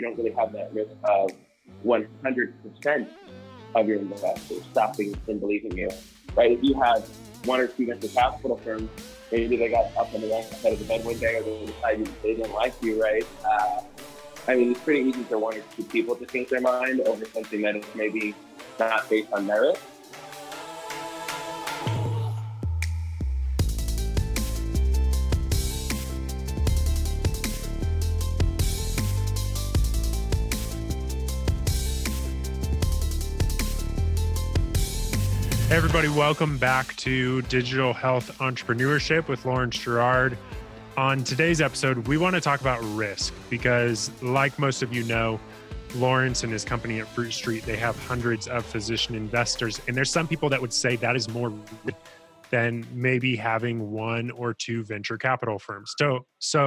you don't really have that risk of 100% of your investors stopping and believing you, right? If you had one or two venture capital firms, maybe they got up on the wrong side of the bed one day, or they decided they didn't like you, right? I mean, it's pretty easy for one or two people to change their mind over something that is maybe not based on merit. Hey everybody, welcome back to Digital Health Entrepreneurship with Laurence Girard. On today's episode, we want to talk about risk because, like most of you know, Laurence and his company at Fruit Street, they have hundreds of physician investors. And there's some people that would say that is more risk than maybe having one or two venture capital firms. So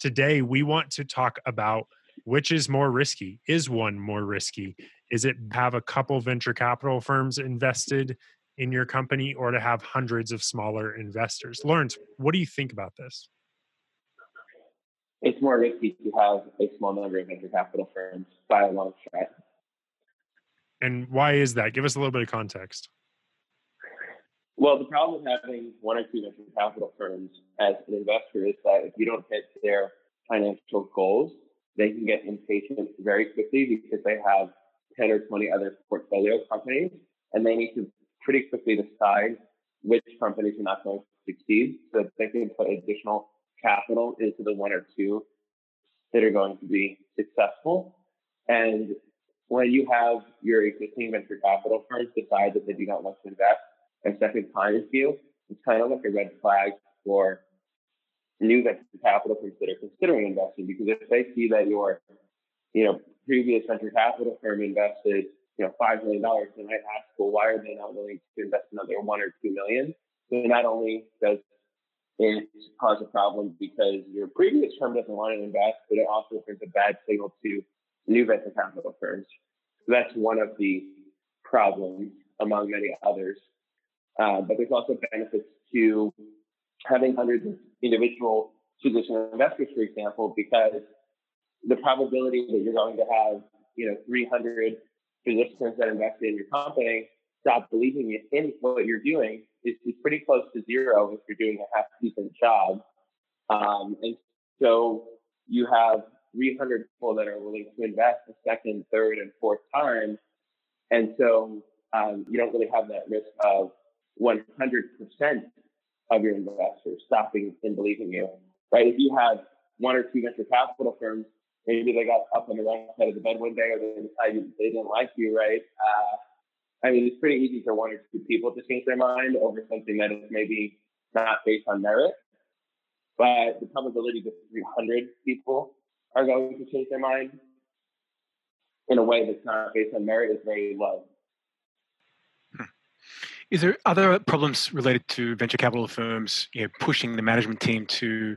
today we want to talk about which is more risky. Is one more risky? Is it have a couple venture capital firms invested in your company or to have hundreds of smaller investors? Laurence, what do you think about this? It's more risky to have a small number of venture capital firms by a long shot. And why is that? Give us a little bit of context. Well, the problem with having one or two venture capital firms as an investor is that if you don't hit their financial goals, they can get impatient very quickly because they have 10 or 20 other portfolio companies, and they need to pretty quickly decide which companies are not going to succeed so that they can put additional capital into the one or two that are going to be successful. And when you have your existing venture capital firms decide that they do not want to invest a second time with you, it's kind of like a red flag for new venture capital firms that are considering investing, because if they see that your, previous venture capital firm invested, $5 million, they might ask, well, why are they not willing to invest another $1 or $2 million? So not only does it cause a problem because your previous firm doesn't want to invest, but it also sends a bad signal to new venture capital firms. So that's one of the problems among many others. But there's also benefits to having hundreds of individual physician investors, for example, because the probability that you're going to have, 300 physicians that invested in your company stop believing in what you're doing is pretty close to zero if you're doing a half decent job. And so you have 300 people that are willing to invest a second, third, and fourth time. And so you don't really have that risk of 100% of your investors stopping and believing you, right? If you had one or two venture capital firms, maybe they got up on the wrong side of the bed one day, or they decided they didn't like you, right? I mean, it's pretty easy for one or two people to change their mind over something that is maybe not based on merit. But the probability that 300 people are going to change their mind in a way that's not based on merit is very low. Is there other problems related to venture capital firms, pushing the management team to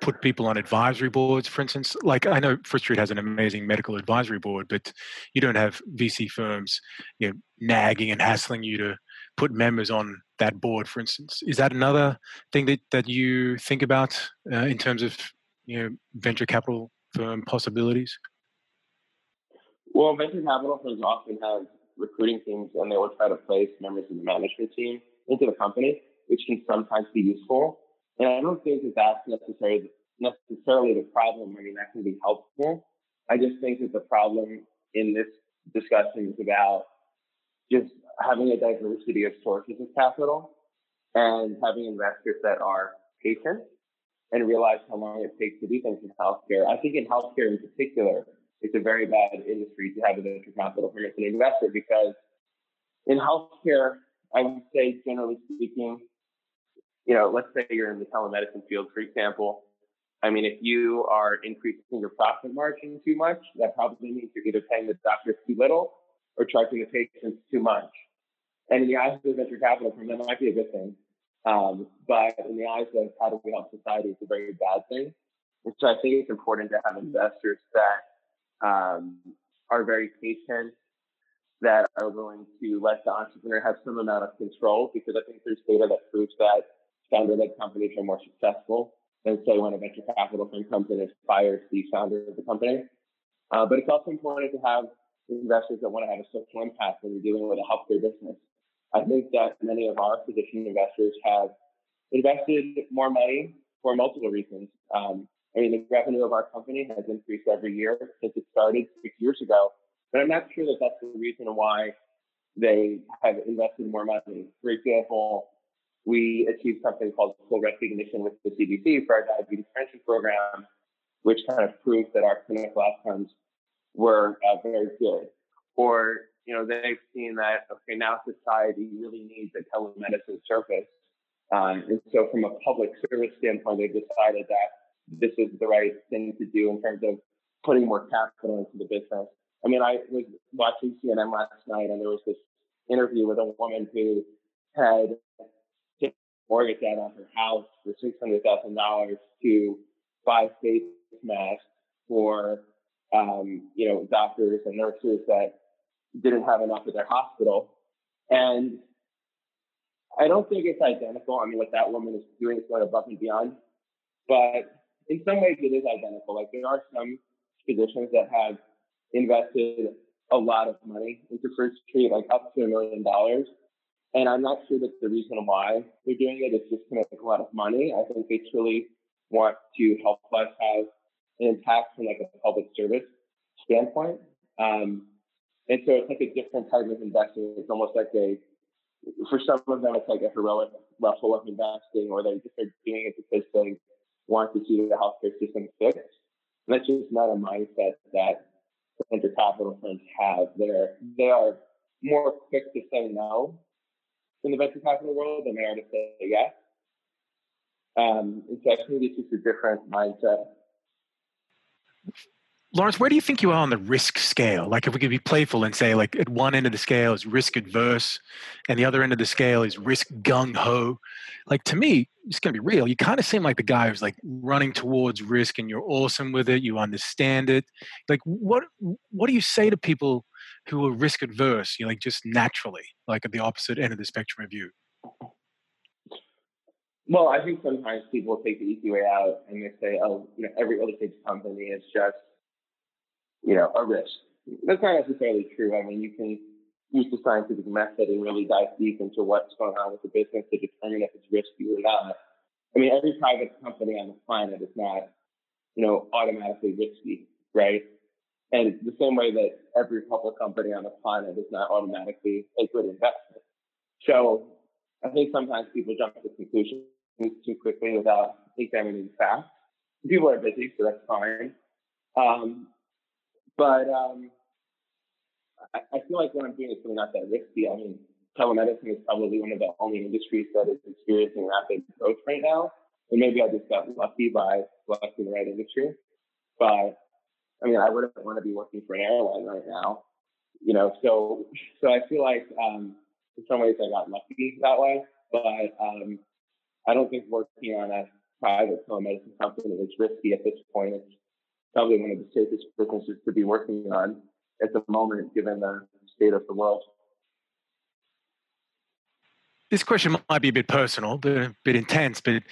put people on advisory boards, for instance? Like, I know Fruit Street has an amazing medical advisory board, but you don't have VC firms, nagging and hassling you to put members on that board, for instance. Is that another thing that you think about in terms of, venture capital firm possibilities? Well, venture capital firms often have recruiting teams, and they will try to place members of the management team into the company, which can sometimes be useful. And I don't think that that's necessarily the problem. I mean, that can be helpful. I just think that the problem in this discussion is about just having a diversity of sources of capital and having investors that are patient and realize how long it takes to do things in healthcare. I think in healthcare in particular, it's a very bad industry to have a venture capital firm as an investor, because in healthcare, I would say, generally speaking, let's say you're in the telemedicine field, for example. I mean, if you are increasing your profit margin too much, that probably means you're either paying the doctors too little or charging the patients too much. And in the eyes of the venture capital firm, that might be a good thing. But in the eyes of how do we help society, it's a very bad thing. And so I think it's important to have investors that are very patient, that are willing to let the entrepreneur have some amount of control, because I think there's data that proves that founder-led companies are more successful than, say, when a venture capital firm comes in and fires the founder of the company. But it's also important to have investors that want to have a social impact when you're dealing with a healthcare business. I think that many of our physician investors have invested more money for multiple reasons. I mean, the revenue of our company has increased every year since it started 6 years ago, but I'm not sure that that's the reason why they have invested more money. For example, we achieved something called full recognition with the CDC for our diabetes prevention program, which kind of proved that our clinical outcomes were very good. Or, you know, they've seen that, okay, now society really needs a telemedicine service. And so from a public service standpoint, they've decided that this is the right thing to do in terms of putting more capital into the business. I mean, I was watching CNN last night, and there was this interview with a woman who had taken a mortgage out on her house for $600,000 to buy face masks for, you know, doctors and nurses that didn't have enough at their hospital. And I don't think it's identical. I mean, what that woman is doing is going above and beyond. But in some ways, it is identical. Like, there are some physicians that have invested a lot of money into Fruit Street, like up to $1 million. And I'm not sure that the reason why they're doing it is just to make a lot of money. I think they truly want to help us have an impact from like a public service standpoint. And so it's like a different type of investing. It's almost like for some of them, it's like a heroic level of investing, or they just are doing it because they want to see the healthcare system fixed. And that's just not a mindset that venture capital firms have. They are more quick to say no in the venture capital world than they are to say yes. And so I think it's just a different mindset. Laurence, where do you think you are on the risk scale? Like, if we could be playful and say, like, at one end of the scale is risk adverse and the other end of the scale is risk gung-ho. Like, to me, it's going to be real. You kind of seem like the guy who's like running towards risk and you're awesome with it. You understand it. Like, what do you say to people who are risk adverse, you know, like just naturally, like at the opposite end of the spectrum of you? Well, I think sometimes people take the easy way out and they say, oh, you know, every early stage company is just, you know, a risk. That's not necessarily true. I mean, you can use the scientific method and really dive deep into what's going on with the business to determine if it's risky or not. I mean, every private company on the planet is not, you know, automatically risky, right? And it's the same way that every public company on the planet is not automatically a good investment. So I think sometimes people jump to conclusions too quickly without examining the facts. People are busy, so that's fine. But I feel like what I'm doing is really not that risky. I mean, telemedicine is probably one of the only industries that is experiencing rapid growth right now. And maybe I just got lucky by selecting the right industry. But I mean, I wouldn't want to be working for an airline right now, you know. So I feel like in some ways I got lucky that way. But I don't think working on a private telemedicine company is risky at this point. It's probably one of the safest businesses to be working on at the moment, given the state of the world. This question might be a bit personal, but a bit intense, but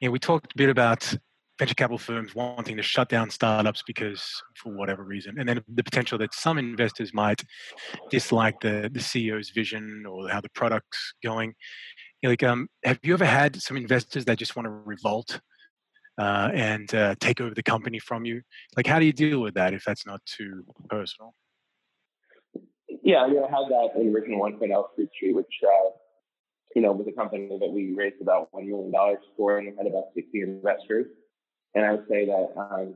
you know, we talked a bit about venture capital firms wanting to shut down startups because for whatever reason, and then the potential that some investors might dislike the CEO's vision or how the product's going. You know, like, have you ever had some investors that just want to revolt and take over the company from you? Like, how do you deal with that if that's not too personal? Yeah, I mean, I had that in version 1.0 Fruit Street, which, you know, was a company that we raised about $1 million for, and we had about 60 investors. And I would say that,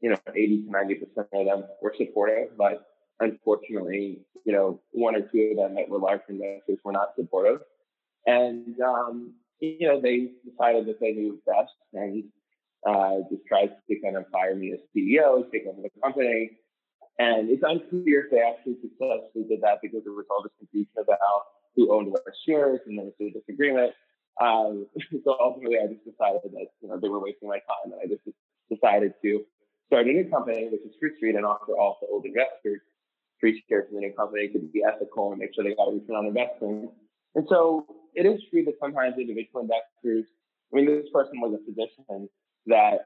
you know, 80 to 90% of them were supportive, but unfortunately, you know, one or two of them that were large investors were not supportive. And, you know, they decided that they knew best and just tried to kind of fire me as CEO, take over the company. And it's unclear if they actually successfully did that because there was all this confusion about who owned what shares, and there was a disagreement. So ultimately, I just decided that, you know, they were wasting my time, and I just decided to start a new company, which is Fruit Street, and offer all the old investors free shares in the new company to be ethical and make sure they got a return on investment. And so it is true that sometimes individual investors, I mean, this person was a physician that,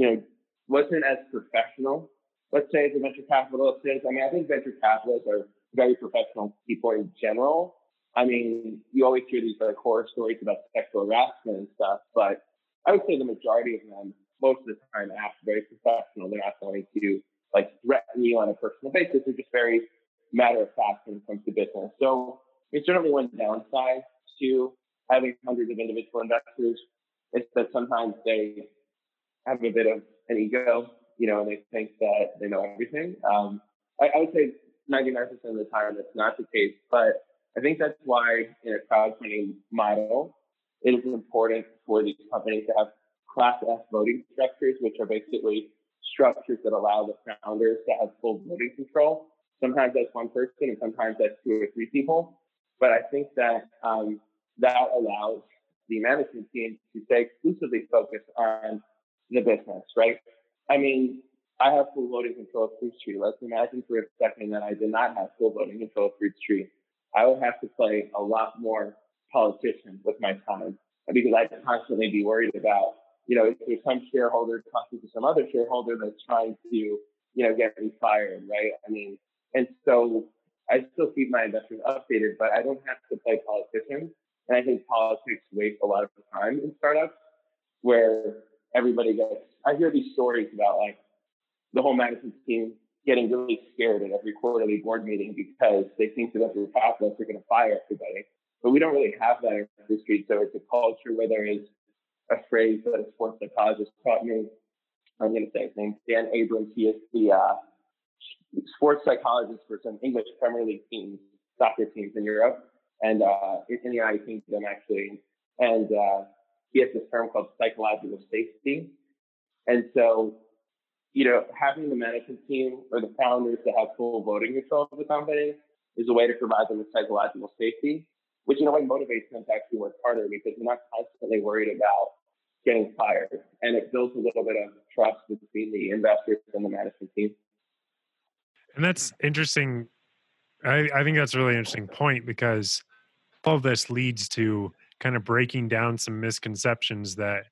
you know, wasn't as professional, let's say, as a venture capitalist is. I mean, I think venture capitalists are very professional people in general. I mean, you always hear these like horror stories about sexual harassment and stuff, but I would say the majority of them, most of the time, act very professional. They're not going to like threaten you on a personal basis. They're just very matter of fact when it comes to business. So it's certainly one downside to having hundreds of individual investors is that sometimes they have a bit of an ego, you know, and they think that they know everything. I would say 99% of the time that's not the case, but I think that's why in a crowdfunding model, it is important for these companies to have Class F voting structures, which are basically structures that allow the founders to have full voting control. Sometimes that's one person and sometimes that's two or three people. But I think that that allows the management team to stay exclusively focused on the business, right? I mean, I have full voting control of Fruit Street. Let's imagine for a second that I did not have full voting control of Fruit Street. I would have to play a lot more politician with my time because I'd constantly be worried about, you know, if there's some shareholder talking to some other shareholder that's trying to, you know, get me fired, right? I mean, and so I still keep my investors updated, but I don't have to play politician. And I think politics wastes a lot of time in startups where everybody gets, I hear these stories about like the whole management team getting really scared at every quarterly board meeting because they think that if we're capitalists, we're going to fire everybody. But we don't really have that in the industry. So it's a culture where there is a phrase that a sports psychologist taught me. I'm going to say his name, Dan Abrams. He is the sports psychologist for some English Premier League teams, soccer teams in Europe, and in the United Kingdom, actually. And he has this term called psychological safety. And so, you know, having the management team or the founders to have full voting control of the company is a way to provide them with psychological safety, which in a way motivates them to actually work harder because they're not constantly worried about getting fired. And it builds a little bit of trust between the investors and the management team. And that's interesting. I think that's a really interesting point because all of this leads to kind of breaking down some misconceptions that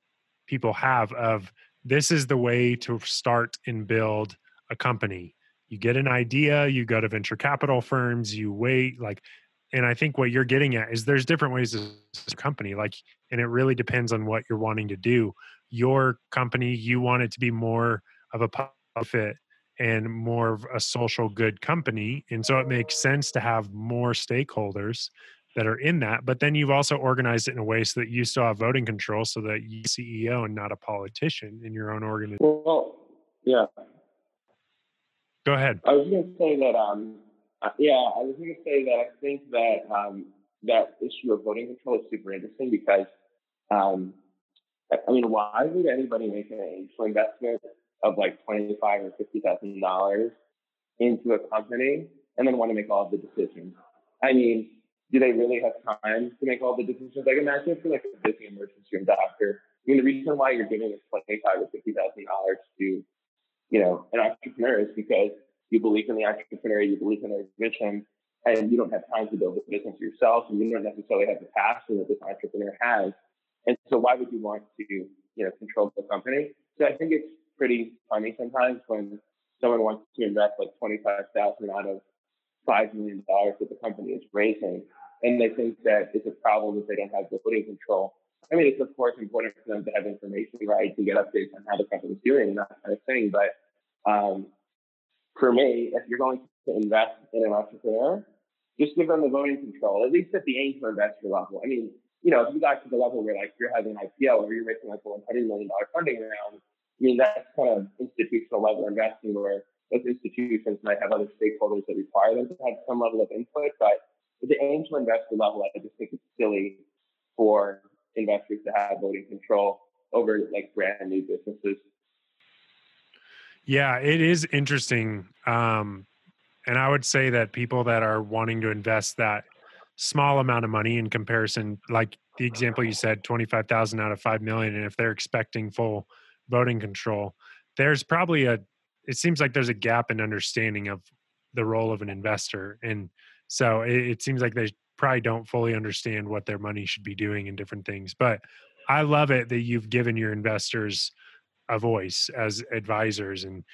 people have of this is the way to start and build a company. You get an idea, you go to venture capital firms, you wait, like, and I think what you're getting at is there's different ways to start a company, like, and it really depends on what you're wanting to do. Your company, you want it to be more of a profit and more of a social good company. And so it makes sense to have more stakeholders that are in that, but then you've also organized it in a way so that you still have voting control so that you're CEO and not a politician in your own organization. Well, yeah. Go ahead. I was going to say that, I think that that issue of voting control is super interesting because, I mean, why would anybody make an angel investment of like $25,000 or $50,000 into a company and then want to make all of the decisions? I mean, do they really have time to make all the decisions? Like, imagine if you're like a busy emergency room doctor. I mean, the reason why you're giving $25,000 or $50,000 to, you know, an entrepreneur is because you believe in the entrepreneur, you believe in their vision, and you don't have time to build a business yourself, and you don't necessarily have the passion that this entrepreneur has. And so, why would you want to, you know, control the company? So, I think it's pretty funny sometimes when someone wants to invest like $25,000 out of $5 million that the company is raising, and they think that it's a problem that they don't have the voting control. I mean, it's of course important for them to have information, right, to get updates on how the company's doing and that kind of thing. But for me, if you're going to invest in an entrepreneur, just give them the voting control, at least at the angel investor level. I mean, you know, if you got to the level where like you're having an IPO or you're making like a $100 million funding round, I mean, that's kind of institutional level investing where those institutions might have other stakeholders that require them to have some level of input. But at the angel investor level, I just think it's silly for investors to have voting control over like brand new businesses. Yeah, it is interesting. And I would say that people that are wanting to invest that small amount of money in comparison, like the example you said, 25,000 out of 5 million, and if they're expecting full voting control, there's probably it seems like there's a gap in understanding of the role of an investor. And so it seems like they probably don't fully understand what their money should be doing and different things. But I love it that you've given your investors a voice as advisors, and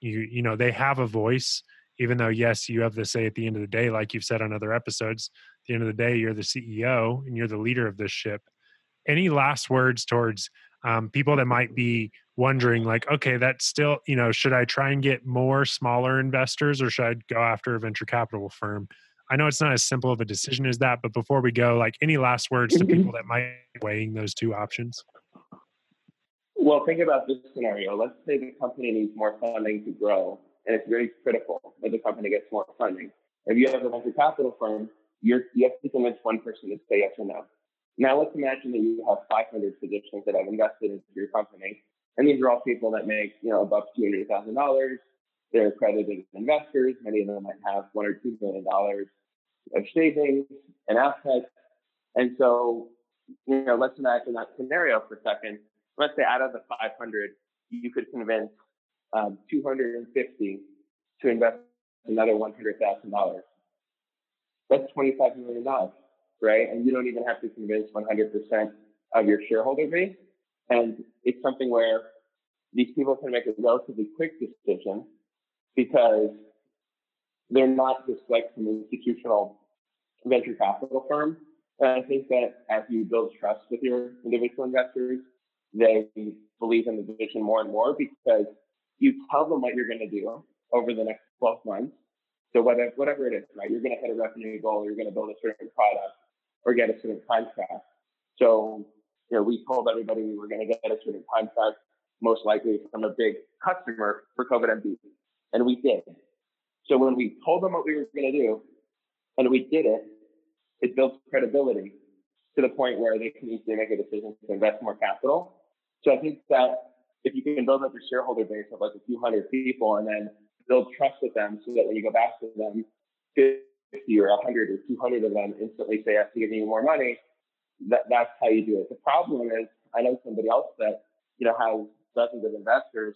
you know, they have a voice, even though, yes, you have the say at the end of the day, like you've said on other episodes, at the end of the day, you're the CEO and you're the leader of this ship. Any last words towards people that might be wondering, like, okay, that's still, you know, should I try and get more smaller investors, or should I go after a venture capital firm? I know it's not as simple of a decision as that, but before we go, like, any last words to people that might be weighing those two options? Well, think about this scenario. Let's say the company needs more funding to grow, and it's very critical that the company gets more funding. If you have a venture capital firm, you have to convince one person to say yes or no. Now, let's imagine that you have 500 physicians that have invested into your company, and these are all people that make, you know, above $200,000. They're accredited investors. Many of them might have $1 or $2 million of savings and assets. And so, you know, let's imagine that scenario for a second. Let's say out of the 500, you could convince 250 to invest another $100,000. That's $25 million, right? And you don't even have to convince 100% of your shareholder base. And it's something where these people can make a relatively quick decision, because they're not just like some institutional venture capital firm. And I think that as you build trust with your individual investors, they believe in the vision more and more, because you tell them what you're going to do over the next 12 months. So whatever it is, right? You're going to hit a revenue goal, you're going to build a certain product or get a certain contract. So, you know, we told everybody we were going to get a certain contract, most likely from a big customer for COVID MD. And we did. So when we told them what we were going to do and we did it, it builds credibility to the point where they can easily make a decision to invest more capital. So I think that if you can build up your shareholder base of like a few hundred people and then build trust with them so that when you go back to them, 50 or 100 or 200 of them instantly say yes to giving you more money, that's how you do it. The problem is, I know somebody else that, you know, has dozens of investors,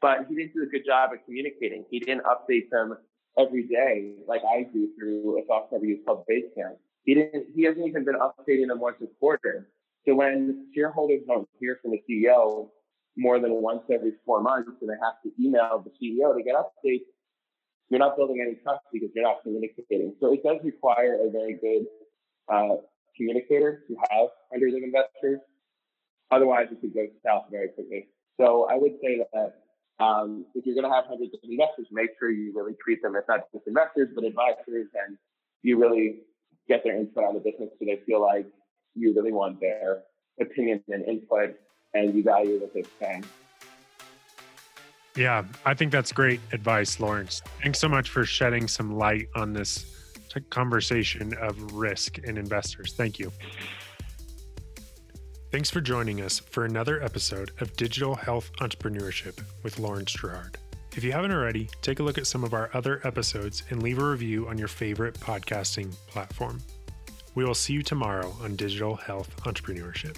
but he didn't do a good job at communicating. He didn't update them every day like I do through a software we use called Basecamp. He hasn't even been updating them once a quarter. So when shareholders don't hear from the CEO more than once every 4 months and they have to email the CEO to get updates, you're not building any trust because you're not communicating. So it does require a very good communicator to have hundreds of investors. Otherwise, it could go south very quickly. So I would say that if you're going to have hundreds of investors, make sure you really treat them as not just investors, but advisors, and you really get their input on the business so they feel like you really want their opinions and input and you value what they're saying. Yeah, I think that's great advice, Laurence. Thanks so much for shedding some light on this conversation of risk and investors. Thank you. Thanks for joining us for another episode of Digital Health Entrepreneurship with Laurence Girard. If you haven't already, take a look at some of our other episodes and leave a review on your favorite podcasting platform. We will see you tomorrow on Digital Health Entrepreneurship.